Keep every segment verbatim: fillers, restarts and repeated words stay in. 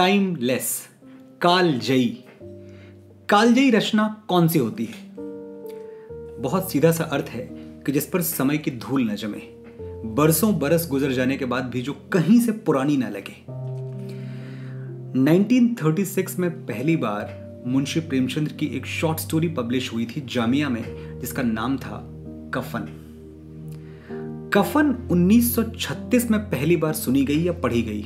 Timeless कालजयी कालजयी रचना कौन सी होती है? बहुत सीधा सा अर्थ है कि जिस पर समय की धूल न जमे, बरसों बरस गुजर जाने के बाद भी जो कहीं से पुरानी न लगे। उन्नीस सौ छत्तीस में पहली बार मुंशी प्रेमचंद की एक शॉर्ट स्टोरी पब्लिश हुई थी जामिया में, जिसका नाम था कफन। कफन उन्नीस सौ छत्तीस में पहली बार सुनी गई या पढ़ी गई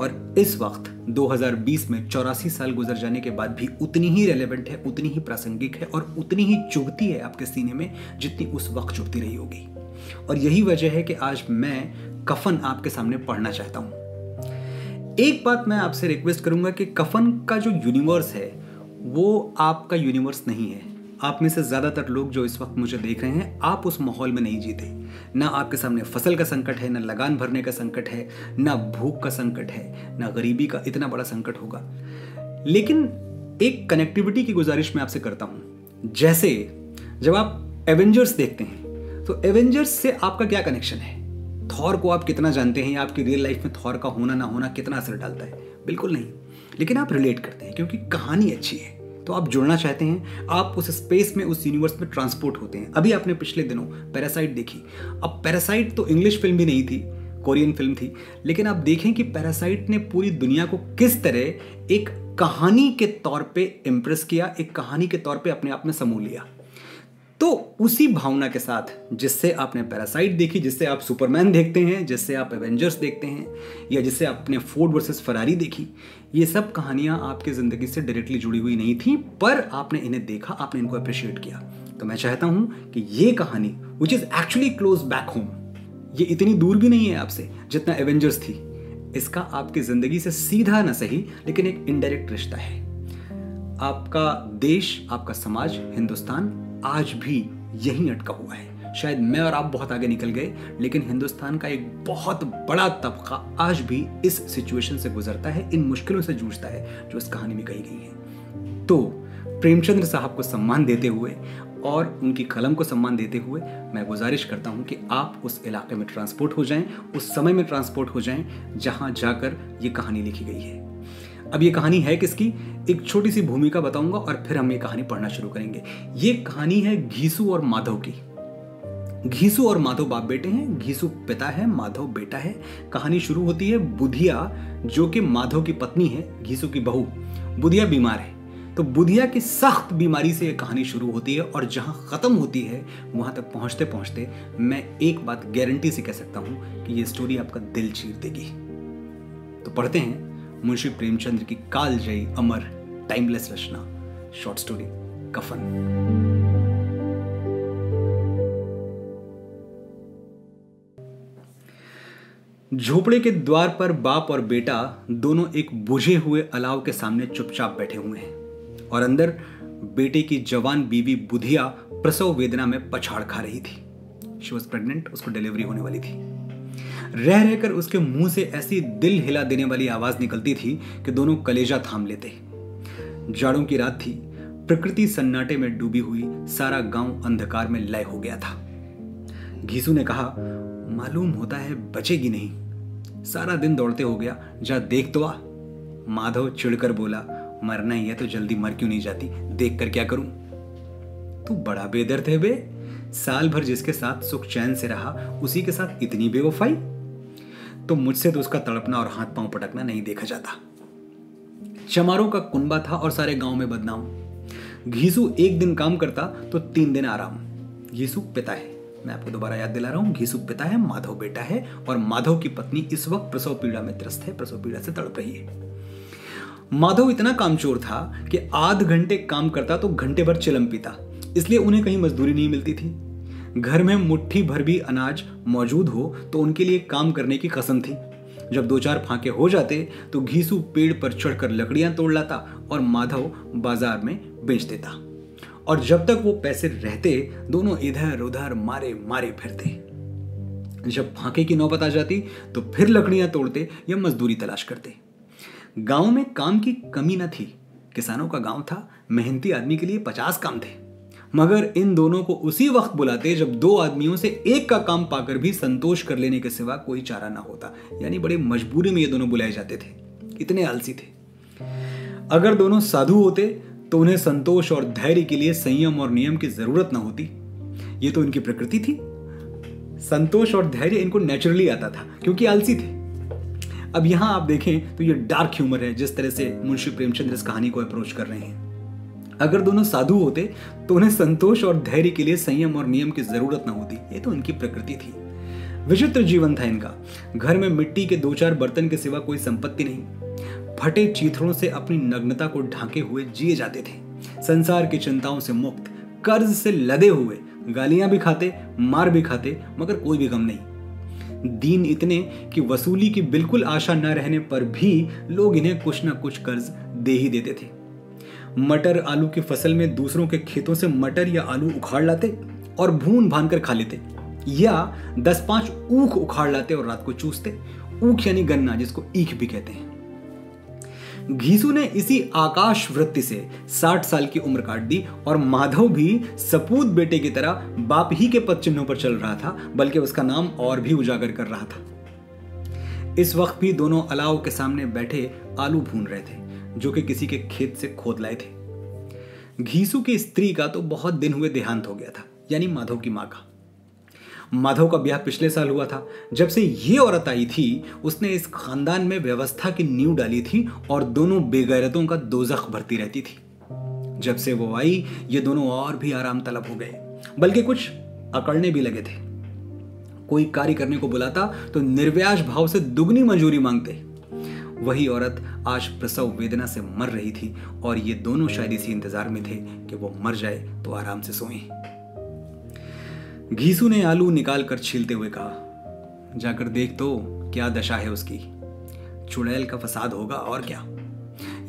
और इस वक्त दो हज़ार बीस में चौरासी साल गुजर जाने के बाद भी उतनी ही रेलेवेंट है, उतनी ही प्रासंगिक है और उतनी ही चुभती है आपके सीने में जितनी उस वक्त चुभती रही होगी। और यही वजह है कि आज मैं कफन आपके सामने पढ़ना चाहता हूं। एक बात मैं आपसे रिक्वेस्ट करूंगा कि कफन का जो यूनिवर्स है वो आपका यूनिवर्स नहीं है। आप में से ज़्यादातर लोग जो इस वक्त मुझे देख रहे हैं, आप उस माहौल में नहीं जीते। ना आपके सामने फसल का संकट है, ना लगान भरने का संकट है, ना भूख का संकट है, ना गरीबी का इतना बड़ा संकट होगा। लेकिन एक कनेक्टिविटी की गुजारिश मैं आपसे करता हूँ। जैसे जब आप एवेंजर्स देखते हैं तो एवेंजर्स से आपका क्या कनेक्शन है? थौर को आप कितना जानते हैं या आपकी रियल लाइफ में थौर का होना ना होना कितना असर डालता है? बिल्कुल नहीं। लेकिन आप रिलेट करते हैं क्योंकि कहानी अच्छी है तो आप जुड़ना चाहते हैं, आप उस स्पेस में, उस यूनिवर्स में ट्रांसपोर्ट होते हैं। अभी आपने पिछले दिनों पैरासाइट देखी। अब पैरासाइट तो इंग्लिश फिल्म भी नहीं थी, कोरियन फिल्म थी, लेकिन आप देखें कि पैरासाइट ने पूरी दुनिया को किस तरह एक कहानी के तौर पे इम्प्रेस किया, एक कहानी के तौर पे अपने आप में समो लिया। तो उसी भावना के साथ जिससे आपने पैरासाइट देखी, जिससे आप सुपरमैन देखते हैं, जिससे आप एवेंजर्स देखते हैं या जिससे आपने फोर्ड वर्सेस फरारी देखी, ये सब कहानियाँ आपकी ज़िंदगी से डायरेक्टली जुड़ी हुई नहीं थी, पर आपने इन्हें देखा, आपने इनको अप्रिशिएट किया। तो मैं चाहता हूँ कि ये कहानी which is actually close back home, ये इतनी दूर भी नहीं है आपसे जितना एवेंजर्स थी। इसका आपकी ज़िंदगी से सीधा ना सही लेकिन एक इनडायरेक्ट रिश्ता है। आपका देश, आपका समाज, हिंदुस्तान आज भी यहीं अटका हुआ है। शायद मैं और आप बहुत आगे निकल गए, लेकिन हिंदुस्तान का एक बहुत बड़ा तबका आज भी इस सिचुएशन से गुजरता है, इन मुश्किलों से जूझता है जो इस कहानी में कही गई है। तो प्रेमचंद साहब को सम्मान देते हुए और उनकी कलम को सम्मान देते हुए मैं गुजारिश करता हूं कि आप उस इलाके में ट्रांसपोर्ट हो जाएं, उस समय में ट्रांसपोर्ट हो जाएं जहां जाकर ये कहानी लिखी गई है। अब ये कहानी है किसकी? एक छोटी सी भूमिका बताऊंगा और फिर हम ये कहानी पढ़ना शुरू करेंगे। ये कहानी है घीसू और माधव की। घीसू और माधव बाप बेटे हैं, घीसू पिता है, माधव बेटा है। कहानी शुरू होती है बुधिया, जो कि माधव की पत्नी है, घीसू की बहू। बुधिया बीमार है तो बुधिया की सख्त बीमारी से ये कहानी शुरू होती है और जहां खत्म होती है वहां तक पहुंचते पहुंचते मैं एक बात गारंटी से कह सकता हूं कि ये स्टोरी आपका दिल चीर देगी। तो पढ़ते हैं मुंशी प्रेमचंद की कालजयी अमर टाइमलेस रचना, शॉर्ट स्टोरी कफन। झोपड़े के द्वार पर बाप और बेटा दोनों एक बुझे हुए अलाव के सामने चुपचाप बैठे हुए हैं और अंदर बेटे की जवान बीवी बुधिया प्रसव वेदना में पछाड़ खा रही थी। शी वॉज प्रेग्नेंट, उसको डिलीवरी होने वाली थी। रह रहकर उसके मुंह से ऐसी दिल हिला देने वाली आवाज निकलती थी कि दोनों कलेजा थाम लेते। जाड़ों की रात थी, प्रकृति सन्नाटे में डूबी हुई, सारा गांव अंधकार में लय हो गया था। घीसू ने कहा, मालूम होता है बचेगी नहीं, सारा दिन दौड़ते हो गया, जा देख तो आ। माधव चिढ़कर बोला, मरना ही है तो जल्दी मर क्यों नहीं जाती, देख कर क्या करूं। तू बड़ा बेदर्द है बे, साल भर जिसके साथ सुख चैन से रहा उसी के साथ इतनी बेवफाई। तो मुझसे तो उसका तड़पना और हाथ पांव पटकना नहीं देखा जाता। चमारों का कुनबा था और सारे गांव में बदनाम। घीसू एक दिन काम करता तो तीन दिन आराम। घीसू पिता है, मैं आपको दोबारा याद दिला रहा हूं, घीसू पिता है, माधव बेटा है और माधव की पत्नी इस वक्त प्रसव पीड़ा में त्रस्त है, प्रसव पीड़ा से तड़प रही है। माधव इतना कामचोर था कि आध घंटे काम करता तो घंटे भर चिलम पीता, इसलिए उन्हें कहीं मजदूरी नहीं मिलती थी। घर में मुट्ठी भर भी अनाज मौजूद हो तो उनके लिए काम करने की कसम थी। जब दो चार फांके हो जाते तो घीसू पेड़ पर चढ़कर लकड़ियां तोड़ लाता और माधव बाजार में बेच देता और जब तक वो पैसे रहते दोनों इधर उधर मारे मारे फिरते। जब फांके की नौबत आ जाती तो फिर लकड़ियां तोड़ते या मजदूरी तलाश करते। गाँव में काम की कमी न थी, किसानों का गाँव था, मेहनती आदमी के लिए पचास काम थे, मगर इन दोनों को उसी वक्त बुलाते जब दो आदमियों से एक का काम पाकर भी संतोष कर लेने के सिवा कोई चारा ना होता। यानी बड़े मजबूरी में ये दोनों बुलाए जाते थे, इतने आलसी थे। अगर दोनों साधु होते तो उन्हें संतोष और धैर्य के लिए संयम और नियम की जरूरत न होती। ये तो इनकी प्रकृति थी। संतोष और धैर्य इनको नेचुरली आता था क्योंकि आलसी थे। अब यहाँ आप देखें तो ये डार्क ह्यूमर है जिस तरह से मुंशी प्रेमचंद इस कहानी को अप्रोच कर रहे हैं। अगर दोनों साधु होते तो उन्हें संतोष और धैर्य के लिए संयम और नियम की जरूरत न होती। ये तो इनकी प्रकृति थी। विचित्र जीवन था इनका। घर में मिट्टी के दो चार बर्तन के सिवा कोई संपत्ति नहीं। फटे चीथड़ों से अपनी नग्नता को ढांके हुए जिए जाते थे। संसार की चिंताओं से मुक्त, कर्ज से लदे हुए, गालियां भी खाते, मार भी खाते, मगर कोई भी गम नहीं। दीन इतने कि वसूली की बिल्कुल आशा न रहने पर भी लोग इन्हें कुछ ना कुछ कर्ज दे ही देते थे। मटर आलू की फसल में दूसरों के खेतों से मटर या आलू उखाड़ लाते और भून भान कर खा लेते, या दस पांच ऊख उखाड़ लाते और रात को चूसते। ऊख यानी गन्ना, जिसको ईख भी कहते हैं। घीसू ने इसी आकाश वृत्ति से साठ साल की उम्र काट दी और माधव भी सपूत बेटे की तरह बाप ही के पद चिन्हों पर चल रहा था, बल्कि उसका नाम और भी उजागर कर रहा था। इस वक्त भी दोनों अलाव के सामने बैठे आलू भून रहे थे जो कि किसी के खेत से खोद लाए थे। घीसू की स्त्री का तो बहुत दिन हुए देहांत हो गया था, यानी माधव की माँ का। माधव का ब्याह पिछले साल हुआ था। जब से ये औरत आई थी उसने इस खानदान में व्यवस्था की नींव डाली थी और दोनों बेगैरतों का दोजख भरती रहती थी। जब से वो आई ये दोनों और भी आराम तलब हो गए, बल्कि कुछ अकड़ने भी लगे थे। कोई कार्य करने को बुलाता तो निर्व्याज भाव से दुगनी मंजूरी मांगते। वही औरत आज प्रसव वेदना से मर रही थी और ये दोनों शायद इसी इंतजार में थे कि वो मर जाए तो आराम से सोएं। घीसू ने आलू निकाल कर छीलते हुए कहा, जाकर देख तो क्या दशा है उसकी। चुड़ैल का फसाद होगा और क्या।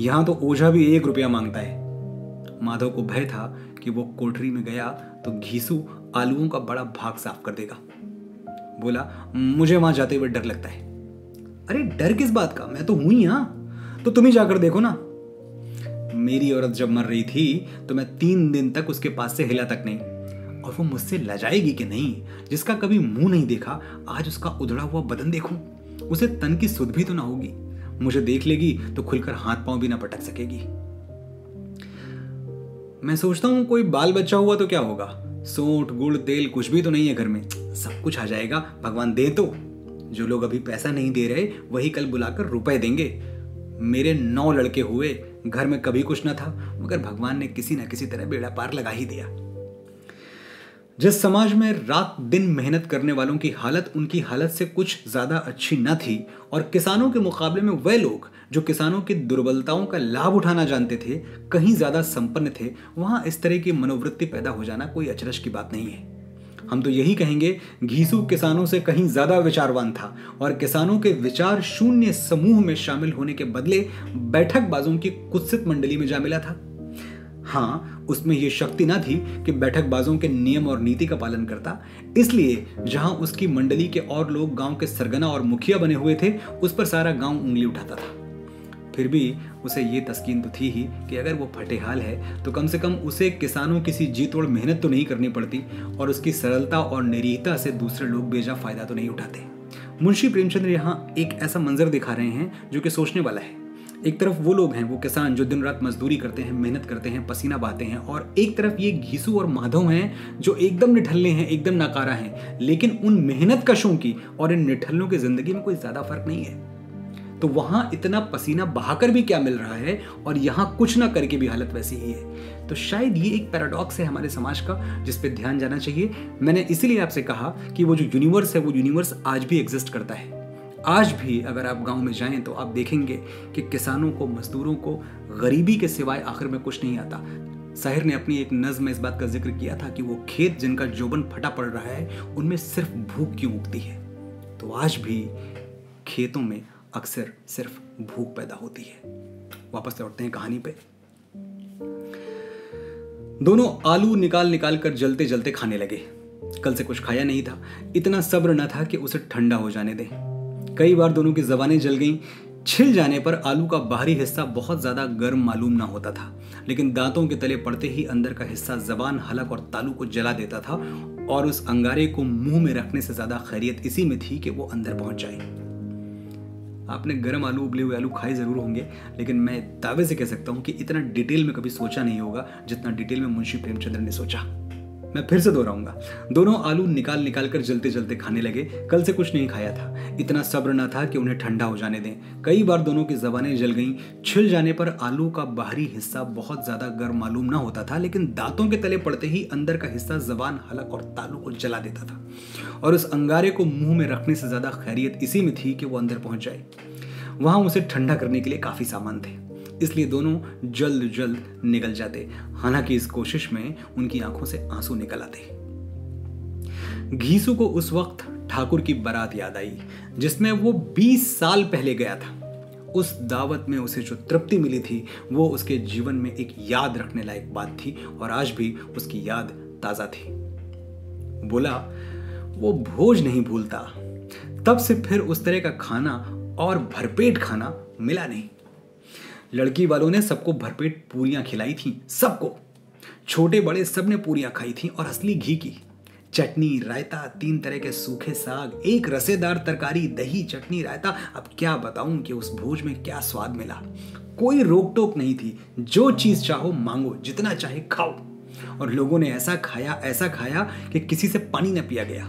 यहां तो ओझा भी एक रुपया मांगता है। माधव को भय था कि वो कोठरी में गया तो घीसू आलूओं का बड़ा भाग साफ कर देगा। बोला, मुझे वहां जाते हुए डर लगता है। अरे डर किस बात का, मैं तो हूं ही यहां, तो तुम ही जाकर देखो ना। मेरी औरत जब मर रही थी तो मैं तीन दिन तक उसके पास से हिला तक नहीं, और वो मुझसे लजाएगी कि नहीं, जिसका कभी मुंह नहीं देखा। आज उसका उधड़ा हुआ बदन देखूं, उसे तन की सुध भी तो ना होगी। मुझे देख लेगी तो खुलकर हाथ पांव भी ना पटक सकेगी। मैं सोचता हूं कोई बाल बच्चा हुआ तो क्या होगा। सोंठ गुड़ तेल कुछ भी तो नहीं है घर में, सब कुछ आ जाएगा। भगवान दे तो। जो लोग अभी पैसा नहीं दे रहे वही कल बुलाकर रुपए देंगे। मेरे नौ लड़के हुए, घर में कभी कुछ ना था, मगर भगवान ने किसी ना किसी तरह बेड़ा पार लगा ही दिया। जिस समाज में रात दिन मेहनत करने वालों की हालत उनकी हालत से कुछ ज़्यादा अच्छी न थी, और किसानों के मुकाबले में वह लोग जो किसानों की दुर्बलताओं का लाभ उठाना जानते थे कहीं ज़्यादा संपन्न थे, वहाँ इस तरह की मनोवृत्ति पैदा हो जाना कोई अचरज की बात नहीं है। हम तो यही कहेंगे घीसू किसानों से कहीं ज़्यादा विचारवान था, और किसानों के विचार शून्य समूह में शामिल होने के बदले बैठकबाजों की कुत्सित मंडली में जा मिला था। हाँ, उसमें यह शक्ति ना थी कि बैठकबाजों के नियम और नीति का पालन करता, इसलिए जहां उसकी मंडली के और लोग गांव के सरगना और मुखिया बने हुए थे उस पर सारा गांव उंगली उठाता था। फिर भी उसे ये तस्कीन तो थी ही कि अगर वो फटेहाल है तो कम से कम उसे किसानों की सी जी तोड़ मेहनत तो नहीं करनी पड़ती, और उसकी सरलता और निरीहता से दूसरे लोग बेजा फायदा तो नहीं उठाते। मुंशी प्रेमचंद्र यहाँ एक ऐसा मंजर दिखा रहे हैं जो कि सोचने वाला है। एक तरफ वो लोग हैं, वो किसान जो दिन रात मजदूरी करते हैं, मेहनत करते हैं, पसीना बहाते हैं, और एक तरफ ये घीसू और माधव हैं जो एकदम निठल्ले हैं, एकदम नाकारा हैं। लेकिन उन मेहनत कशों की और इन निठल्लों की जिंदगी में कोई ज्यादा फर्क नहीं है। तो वहां इतना पसीना बहाकर भी क्या मिल रहा है, और यहाँ कुछ ना करके भी हालत वैसी ही है। तो शायद ये एक पैराडॉक्स है हमारे समाज का जिस पर ध्यान जाना चाहिए। मैंने इसीलिए आपसे कहा कि वो जो यूनिवर्स है वो यूनिवर्स आज भी एग्जिस्ट करता है। आज भी अगर आप गांव में जाएं तो आप देखेंगे कि किसानों को, मजदूरों को गरीबी के सिवाय आखिर में कुछ नहीं आता। शाहिर ने अपनी एक नज़्म में इस बात का जिक्र किया था कि वो खेत जिनका जोबन फटा पड़ रहा है उनमें सिर्फ भूख क्यों उगती है। तो आज भी खेतों में अक्सर सिर्फ भूख पैदा होती है। वापस लौटते हैं कहानी पे। दोनों आलू निकाल निकाल कर जलते जलते खाने लगे। कल से कुछ खाया नहीं था, इतना सब्र न था कि उसे ठंडा हो जाने दें। कई बार दोनों की जबानें जल गईं। छिल जाने पर आलू का बाहरी हिस्सा बहुत ज़्यादा गर्म मालूम ना होता था, लेकिन दांतों के तले पड़ते ही अंदर का हिस्सा जबान, हलक और तालू को जला देता था, और उस अंगारे को मुंह में रखने से ज़्यादा खैरियत इसी में थी कि वो अंदर पहुंच जाए। आपने गर्म आलू, उबले हुए आलू खाए ज़रूर होंगे, लेकिन मैं दावे से कह सकता हूँ कि इतना डिटेल में कभी सोचा नहीं होगा जितना डिटेल में मुंशी प्रेमचंद ने सोचा। मैं फिर से दोहराऊंगा, दोनों आलू निकाल निकाल कर जलते जलते खाने लगे। कल से कुछ नहीं खाया था, इतना सब्र न था कि उन्हें ठंडा हो जाने दें। कई बार दोनों की जबानें जल गईं। छिल जाने पर आलू का बाहरी हिस्सा बहुत ज़्यादा गर्म मालूम ना होता था, लेकिन दांतों के तले पड़ते ही अंदर का हिस्सा जबान, हलक और तालू को जला देता था, और उस अंगारे को मुँह में रखने से ज़्यादा खैरियत इसी में थी कि वो अंदर पहुँच जाए। वहाँ उसे ठंडा करने के लिए काफ़ी सामान थे, इसलिए दोनों जल्द जल्द निकल जाते, हालांकि इस कोशिश में उनकी आंखों से आंसू निकल आते। घीसू को उस वक्त ठाकुर की बारात याद आई जिसमें वो बीस साल पहले गया था। उस दावत में उसे जो तृप्ति मिली थी वो उसके जीवन में एक याद रखने लायक बात थी, और आज भी उसकी याद ताजा थी। बोला, वो भोज नहीं भूलता। तब से फिर उस तरह का खाना और भरपेट खाना मिला नहीं। लड़की वालों ने सबको भरपेट पूरियां खिलाई थी, सबको, छोटे बड़े सबने पूरियां खाई थी, और असली घी की चटनी, रायता, तीन तरह के सूखे साग, एक रसेदार तरकारी, दही, चटनी, रायता। अब क्या बताऊं कि उस भोज में क्या स्वाद मिला। कोई रोक टोक नहीं थी, जो चीज चाहो मांगो, जितना चाहे खाओ, और लोगों ने ऐसा खाया, ऐसा खाया कि किसी से पानी न पिया गया।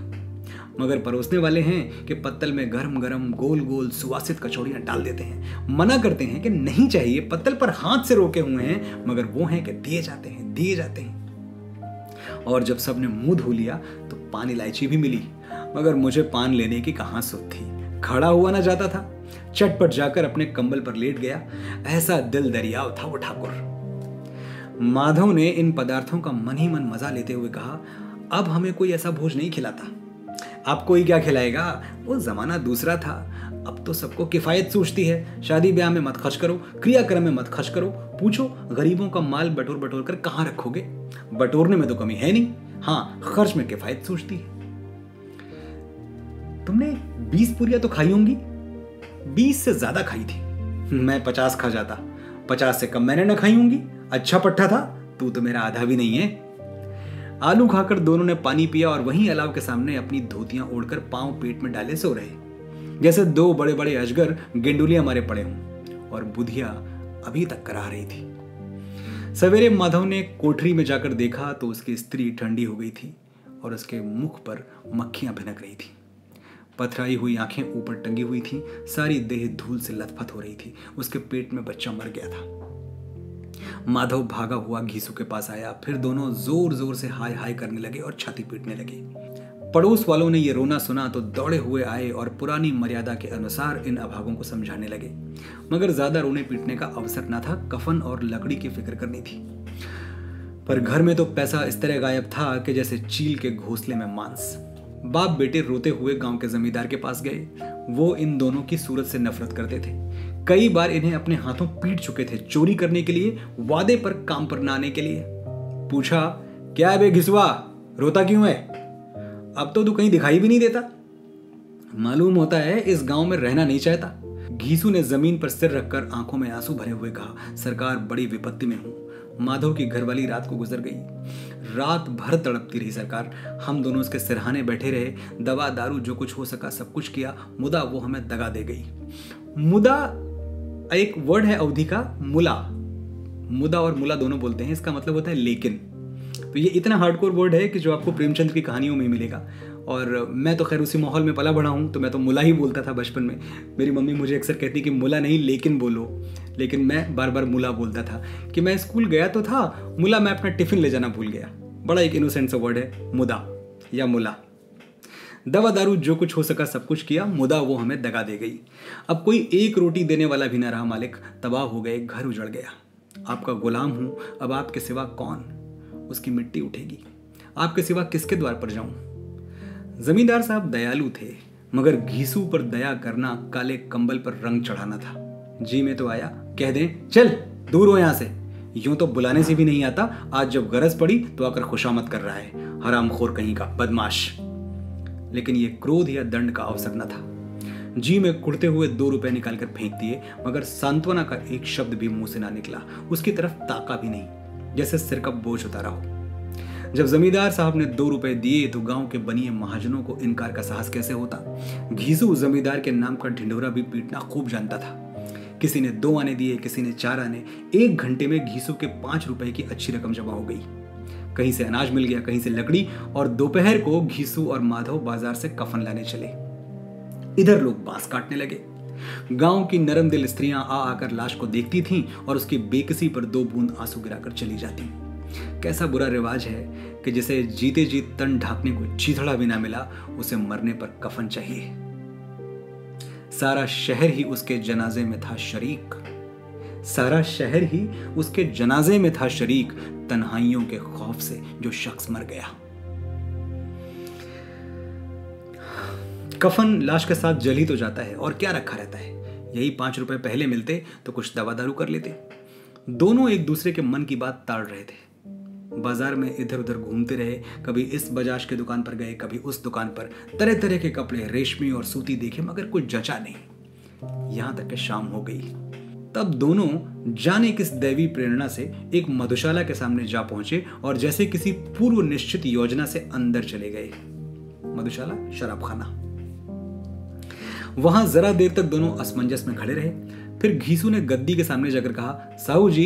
मगर परोसने वाले हैं कि पत्तल में गरम गरम गोल गोल सुवासित कचौड़ियाँ डाल देते हैं। मना करते हैं कि नहीं चाहिए, पत्तल पर हाथ से रोके हुए हैं, मगर वो हैं कि दिए जाते हैं, दिए जाते हैं। और जब सबने मुंह धो लिया तो पान इलायची भी मिली, मगर मुझे पान लेने की कहाँ सुध थी, खड़ा हुआ ना जाता था। चटपट जाकर अपने कंबल पर लेट गया, ऐसा दिल दरियाव था वो ठाकुर। माधव ने इन पदार्थों का मन ही मन मजा लेते हुए कहा, अब हमें कोई ऐसा भोज नहीं खिलाता, आपको ही क्या खिलाएगा, वो जमाना दूसरा था, अब तो सबको किफ़ायत सूझती है। शादी ब्याह में मत खर्च करो, क्रियाक्रम में मत खर्च करो, पूछो गरीबों का माल बटोर बटोर कर कहाँ रखोगे, बटोरने में तो कमी है नहीं, हाँ खर्च में किफ़ायत सूझती है। तुमने बीस पूरियां तो खाई होंगी, बीस से ज्यादा खाई थी, मैं पचास खा जाता, पचास से कम मैंने ना खाई होंगी, अच्छा पट्टा था, तू तो मेरा आधा भी नहीं है। आलू खाकर दोनों ने पानी पिया और वहीं अलाव के सामने अपनी धोतियां ओढ़कर पांव पेट में डाले सो रहे, जैसे दो बड़े बड़े अजगर गेंडुलियां मारे पड़े हों, और बुधिया अभी तक कराह रही थी। सवेरे माधव ने कोठरी में जाकर देखा तो उसकी स्त्री ठंडी हो गई थी और उसके मुख पर मक्खियां भिनक रही थी। पथराई हुई आंखें ऊपर टंगी हुई थी, सारी देह धूल से लथपथ हो रही थी, उसके पेट में बच्चा मर गया था। माधव भागा हुआ घीसू के पास आया, फिर दोनों जोर जोर से हाय हाय करने लगे और छाती पीटने लगे। पड़ोस वालों ने यह रोना सुना तो दौड़े हुए आए और पुरानी मर्यादा के अनुसार इन अभागों को समझाने लगे, मगर ज्यादा रोने पीटने का अवसर न था, कफन और लकड़ी की फिक्र करनी थी। पर घर में तो पैसा इस तरह गायब था कि जैसे चील के घोंसले में मांस। बाप बेटे रोते हुए गांव के जमींदार के पास गए, वो इन दोनों की सूरत से नफरत करते थे, कई बार इन्हें अपने हाथों पीट चुके थे, चोरी करने के लिए, वादे पर काम पर ना आने के लिए। पूछा, क्या है बे घिसुआ, रोता क्यों है, अब तो तू कहीं दिखाई भी नहीं देता, मालूम होता है इस गांव में रहना नहीं चाहता। घीसू ने जमीन पर सिर रखकर आंखों में आंसू भरे हुए कहा, सरकार बड़ी विपत्ति में हूँ। माधव की घरवाली रात को गुजर गई, रात भर तड़पती रही सरकार, हम दोनों उसके सिरहाने बैठे रहे, दवा दारू जो कुछ हो सका सब कुछ किया, मुदा वो हमें दगा दे गई। मुदा एक वर्ड है अवधि का, मुला, मुदा और मुला दोनों बोलते हैं, इसका मतलब होता है लेकिन। तो ये इतना हार्डकोर वर्ड है कि जो आपको प्रेमचंद की कहानियों में मिलेगा, और मैं तो खैर उसी माहौल में पला बढ़ा हूँ, तो मैं तो मुला ही बोलता था बचपन में। मेरी मम्मी मुझे अक्सर कहती कि मुला नहीं लेकिन बोलो, लेकिन मैं बार बार मुला बोलता था कि मैं स्कूल गया तो था, मुला मैं अपना टिफ़िन ले जाना भूल गया। बड़ा एक इनोसेंट सा वर्ड है, मुदा या मुला। दवा दारू जो कुछ हो सका सब कुछ किया, मुदा वो हमें दगा दे गई। अब कोई एक रोटी देने वाला भी ना रहा मालिक, तबाह हो गए, घर उजड़ गया। आपका गुलाम हूँ, अब आपके सिवा कौन, उसकी मिट्टी उठेगी, आपके सिवा किसके द्वार पर जाऊँ। जमींदार साहब दयालु थे, मगर घीसू पर दया करना काले कंबल पर रंग चढ़ाना था। जी में तो आया, कह दें चल दूर हो यहाँ से, यूं तो बुलाने से भी नहीं आता, आज जब गरज पड़ी तो आकर खुशामत कर रहा है, हरामखोर कहीं का, बदमाश। लेकिन ये क्रोध या दंड का अवसर न था। जी में कुड़ते हुए दो रुपए निकालकर फेंक दिए, मगर सांत्वना का एक शब्द भी मुंह से ना निकला, उसकी तरफ ताका भी नहीं, जैसे सिर का बोझ उतारा हो। जब जमींदार साहब ने दो रुपए दिए तो गांव के बनिए महाजनों को इनकार का साहस कैसे होता। घीसू जमींदार के नाम का ढिंढोरा भी पीटना खूब जानता था। किसी ने दो आने दिए, किसी ने चार आने। एक घंटे में घीसू के पांच रुपए की अच्छी रकम जमा हो गई। कहीं से अनाज मिल गया, कहीं से लकड़ी, और दोपहर को घीसू और माधव बाजार से कफन लाने चले। इधर लोग बांस काटने लगे। गांव की नरम दिल स्त्रियां आ आकर लाश को देखती थीं और उसकी बेकसी पर दो बूंद आंसू गिराकर चली जाती। कैसा बुरा रिवाज है कि जिसे जीते जी तन ढांकने को चीथड़ा भी ना मिला, उसे मरने पर कफन चाहिए। सारा शहर ही उसके जनाजे में था शरीक, सारा शहर ही उसके जनाजे में था शरीक, तन्हाइयों के खौफ से जो शख्स मर गया। कफन लाश के साथ जल ही तो जाता है, और क्या रखा रहता है। यही पांच रुपए पहले मिलते तो कुछ दवा दारू कर लेते। दोनों एक दूसरे के मन की बात ताड़ रहे थे। बाजार में इधर उधर घूमते रहे, कभी इस बजाज के दुकान पर गए, कभी उस दुकान पर। तरह तरह के कपड़े, रेशमी और सूती देखे, मगर कुछ जचा नहीं। यहां तक कि शाम हो गई। तब दोनों जाने किस दैवी प्रेरणा से एक मधुशाला के सामने जा पहुंचे और जैसे किसी पूर्व निश्चित योजना से अंदर चले गए। मधुशाला शराबखाना। वहां जरा देर तक दोनों असमंजस में खड़े रहे। फिर घीसू ने गद्दी के सामने जाकर कहा, साहू जी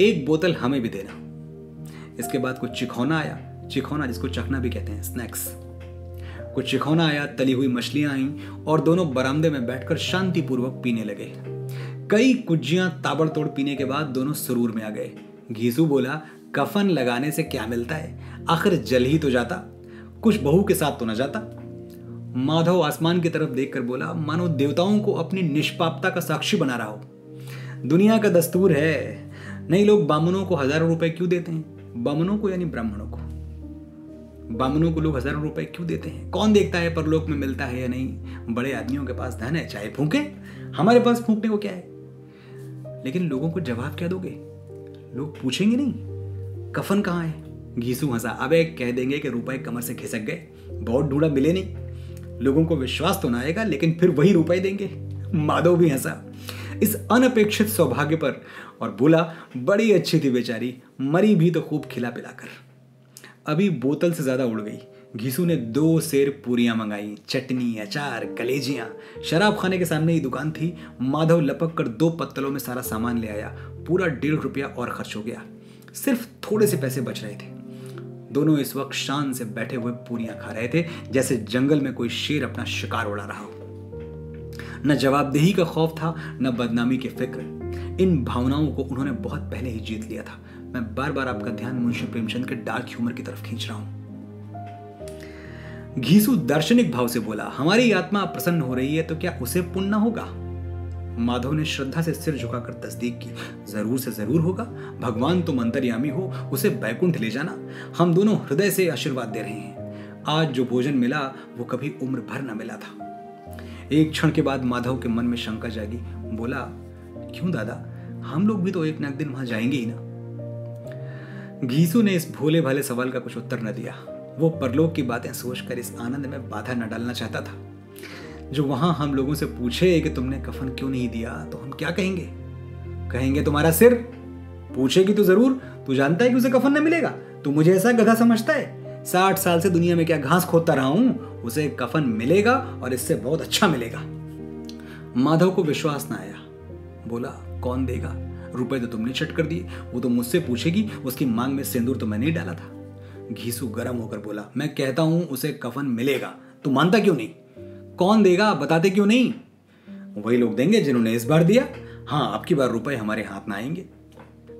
एक बोतल हमें भी देना। इसके बाद कुछ चिखौना आया, चिखौना जिसको चखना भी कहते हैं, स्नैक्स। कुछ चिखौना आया, तली हुई मछलियां आईं और दोनों बरामदे में बैठकर शांतिपूर्वक पीने लगे। कई कुज्जियां ताबड़तोड़ पीने के बाद दोनों सुरूर में आ गए। घीसू बोला, कफन लगाने से क्या मिलता है, आखिर जल ही तो जाता, कुछ बहू के साथ तो न जाता। माधव आसमान की तरफ देखकर बोला, मानो देवताओं को अपनी निष्पापता का साक्षी बना रहा हो। दुनिया का दस्तूर है, नई लोग बामनों को हजारों रुपए क्यों देते हैं। बामनों को यानी ब्राह्मणों को। बामनों को लोग हजारों रुपए क्यों देते हैं। कौन देखता है परलोक में मिलता है या नहीं। बड़े आदमियों के पास धन है, चाहे फूंके, हमारे पास फूंकने को क्या है। लेकिन लोगों को जवाब क्या दोगे, लोग पूछेंगे नहीं कफन कहाँ है। घीसू हंसा, अबे कह देंगे कि रुपए कमर से खिसक गए, बहुत ढूंढा मिले नहीं। लोगों को विश्वास तो ना आएगा, लेकिन फिर वही रुपए देंगे। माधव भी हंसा इस अनपेक्षित सौभाग्य पर और बोला, बड़ी अच्छी थी बेचारी, मरी भी तो खूब खिला पिलाकर। अभी बोतल से ज्यादा उड़ गई। घीसू ने दो सेर पूरियां मंगाई, चटनी, अचार, कलेजियां। शराब खाने के सामने ही दुकान थी। माधव लपक कर दो पत्तलों में सारा सामान ले आया। पूरा डेढ़ रुपया और खर्च हो गया, सिर्फ थोड़े से पैसे बच रहे थे। दोनों इस वक्त शान से बैठे हुए पूरियां खा रहे थे, जैसे जंगल में कोई शेर अपना शिकार उड़ा रहा हो। न जवाबदेही का खौफ था, न बदनामी की फिक्र। इन भावनाओं को उन्होंने बहुत पहले ही जीत लिया था। मैं बार बार आपका ध्यान मुंशी प्रेमचंद के डार्क ह्यूमर की तरफ खींच रहा हूं। घीसू दार्शनिक भाव से बोला, हमारी आत्मा प्रसन्न हो रही है तो क्या उसे पुण्य न होगा। माधव ने श्रद्धा से सिर झुकाकर तस्दीक की, जरूर से जरूर होगा। भगवान तुम अंतर्यामी हो, उसे बैकुंठ ले जाना। हम दोनों हृदय से आशीर्वाद दे रहे हैं। आज जो भोजन मिला वो कभी उम्र भर न मिला था। एक क्षण के बाद माधव के मन में शंका जागी। बोला, क्यों दादा, हम लोग भी तो एक ना एक दिन वहां जाएंगे ही ना। घीसू ने इस भोले भाले सवाल का कुछ उत्तर न दिया। वो परलोक की बातें सोचकर इस आनंद में बाधा न डालना चाहता था। जो वहां हम लोगों से पूछे कि तुमने कफन क्यों नहीं दिया, तो हम क्या कहेंगे। कहेंगे तुम्हारा सिर। पूछेगी तो जरूर, तू जानता है कि उसे कफन न मिलेगा। तू मुझे ऐसा गधा समझता है। साठ साल से दुनिया में क्या घास खोदता रहा हूं। उसे कफन मिलेगा और इससे बहुत अच्छा मिलेगा। माधव को विश्वास न आया। बोला, कौन देगा, रुपए तो तुमने चट कर दिए। वो तो मुझसे पूछेगी, उसकी मांग में सिंदूर तो मैंने ही डाला था। घीसू गर्म होकर बोला, मैं कहता हूं उसे कफन मिलेगा, तू मानता क्यों नहीं। कौन देगा बताते क्यों नहीं। वही लोग देंगे जिन्होंने इस बार दिया। हाँ, अब की बार रुपए हमारे हाथ ना आएंगे।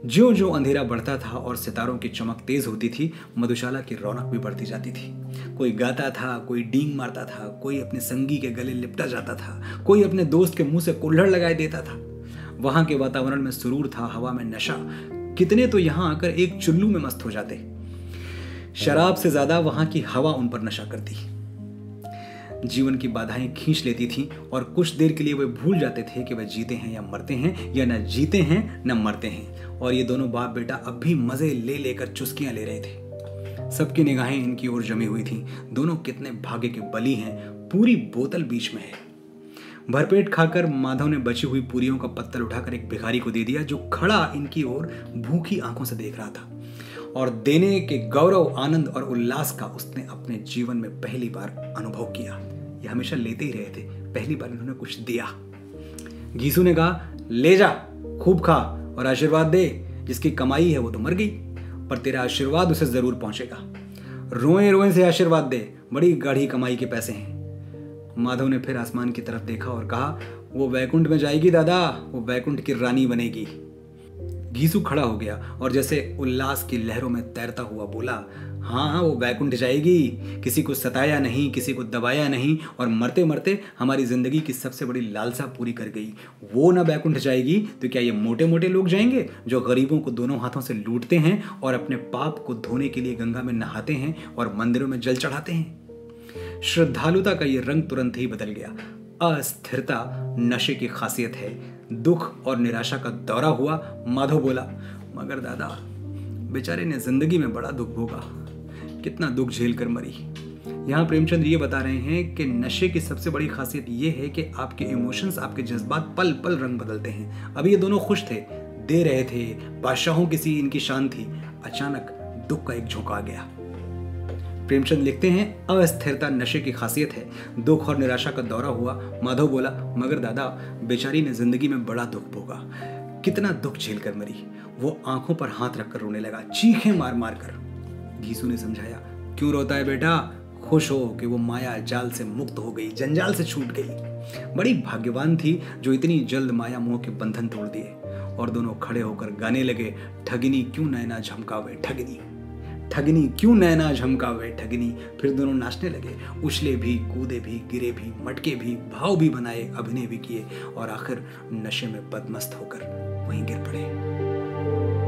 ज्यों ज्यों अंधेरा बढ़ता था और सितारों की चमक तेज होती थी, मधुशाला की रौनक भी बढ़ती जाती थी। कोई गाता था, कोई डींग मारता था, कोई अपने संगी के गले लिपटा जाता था, कोई अपने दोस्त के मुंह से कुल्हड़ लगाए देता था। वहां के वातावरण में सुरूर था, हवा में नशा। कितने तो यहाँ आकर एक चुल्लू में मस्त हो जाते। शराब से ज्यादा वहां की हवा उन पर नशा करती। जीवन की बाधाएं खींच लेती थीं और कुछ देर के लिए वे भूल जाते थे कि वे जीते हैं या मरते हैं, या न जीते हैं न मरते हैं। और ये दोनों बाप बेटा अब भी मजे ले लेकर चुस्कियां ले रहे थे। सबकी निगाहें इनकी ओर जमी हुई थीं। दोनों कितने भाग्य के बली हैं, पूरी बोतल बीच में है। भरपेट खाकर माधव ने बची हुई पूरियों का पत्तल उठाकर एक भिखारी को दे दिया, जो खड़ा इनकी ओर भूखी आंखों से देख रहा था। और देने के गौरव, आनंद और उल्लास का उसने अपने जीवन में पहली बार अनुभव किया। ये हमेशा लेते ही रहे थे, पहली बार इन्होंने कुछ दिया। गीसू ने कहा, ले जा, खूब खा और आशीर्वाद दे, जिसकी कमाई है वो तो मर गई, पर तेरा आशीर्वाद उसे जरूर पहुंचेगा। रोए रोए से आशीर्वाद दे, बड़ी गाढ़ी कमाई के पैसे हैं। माधव ने फिर आसमान की तरफ देखा और कहा, वो बैकुंठ में जाएगी दादा, वो बैकुंठ की रानी बनेगी। घीसू खड़ा हो गया और जैसे उल्लास की लहरों में तैरता हुआ बोला, हाँ हाँ वो बैकुंठ जाएगी, किसी को सताया नहीं, किसी को दबाया नहीं, और मरते मरते हमारी जिंदगी की सबसे बड़ी लालसा पूरी कर गई। वो ना बैकुंठ जाएगी तो क्या ये मोटे मोटे लोग जाएंगे, जो गरीबों को दोनों हाथों से लूटते हैं और अपने पाप को धोने के लिए गंगा में नहाते हैं और मंदिरों में जल चढ़ाते हैं। श्रद्धालुता का ये रंग तुरंत ही बदल गया। अस्थिरता नशे की खासियत है। दुख और निराशा का दौरा हुआ। माधव बोला, मगर दादा बेचारे ने जिंदगी में बड़ा दुख भोगा, कितना दुख झेल कर मरी। यहाँ प्रेमचंद ये बता रहे हैं कि नशे की सबसे बड़ी खासियत ये है कि आपके इमोशंस, आपके जज्बात पल पल रंग बदलते हैं। अभी ये दोनों खुश थे, दे रहे थे, बादशाहों की सी इनकी शान थी, अचानक दुख का एक झोंका आ गया। प्रेमचंद लिखते हैं, अस्थिरता नशे की खासियत है। दुख और निराशा का दौरा हुआ। माधव बोला, मगर दादा बेचारी ने जिंदगी में बड़ा दुख भोगा, कितना दुख झेल कर मरी। वो आंखों पर हाथ रखकर रोने लगा, चीखें मार मार कर। घीसू ने समझाया, क्यों रोता है बेटा, खुश हो कि वो माया जाल से मुक्त हो गई, जंजाल से छूट गई। बड़ी भाग्यवान थी जो इतनी जल्द माया मोह के बंधन तोड़ दिए। और दोनों खड़े होकर गाने लगे, ठगिनी क्यों नैना झमकावे ठगिनी, ठगिनी क्यों नैना झमकावे ठगिनी। फिर दोनों नाचने लगे, उछले भी, कूदे भी, गिरे भी, मटके भी, भाव भी बनाए, अभिनय भी किए और आखिर नशे में बदमस्त होकर वहीं गिर पड़े।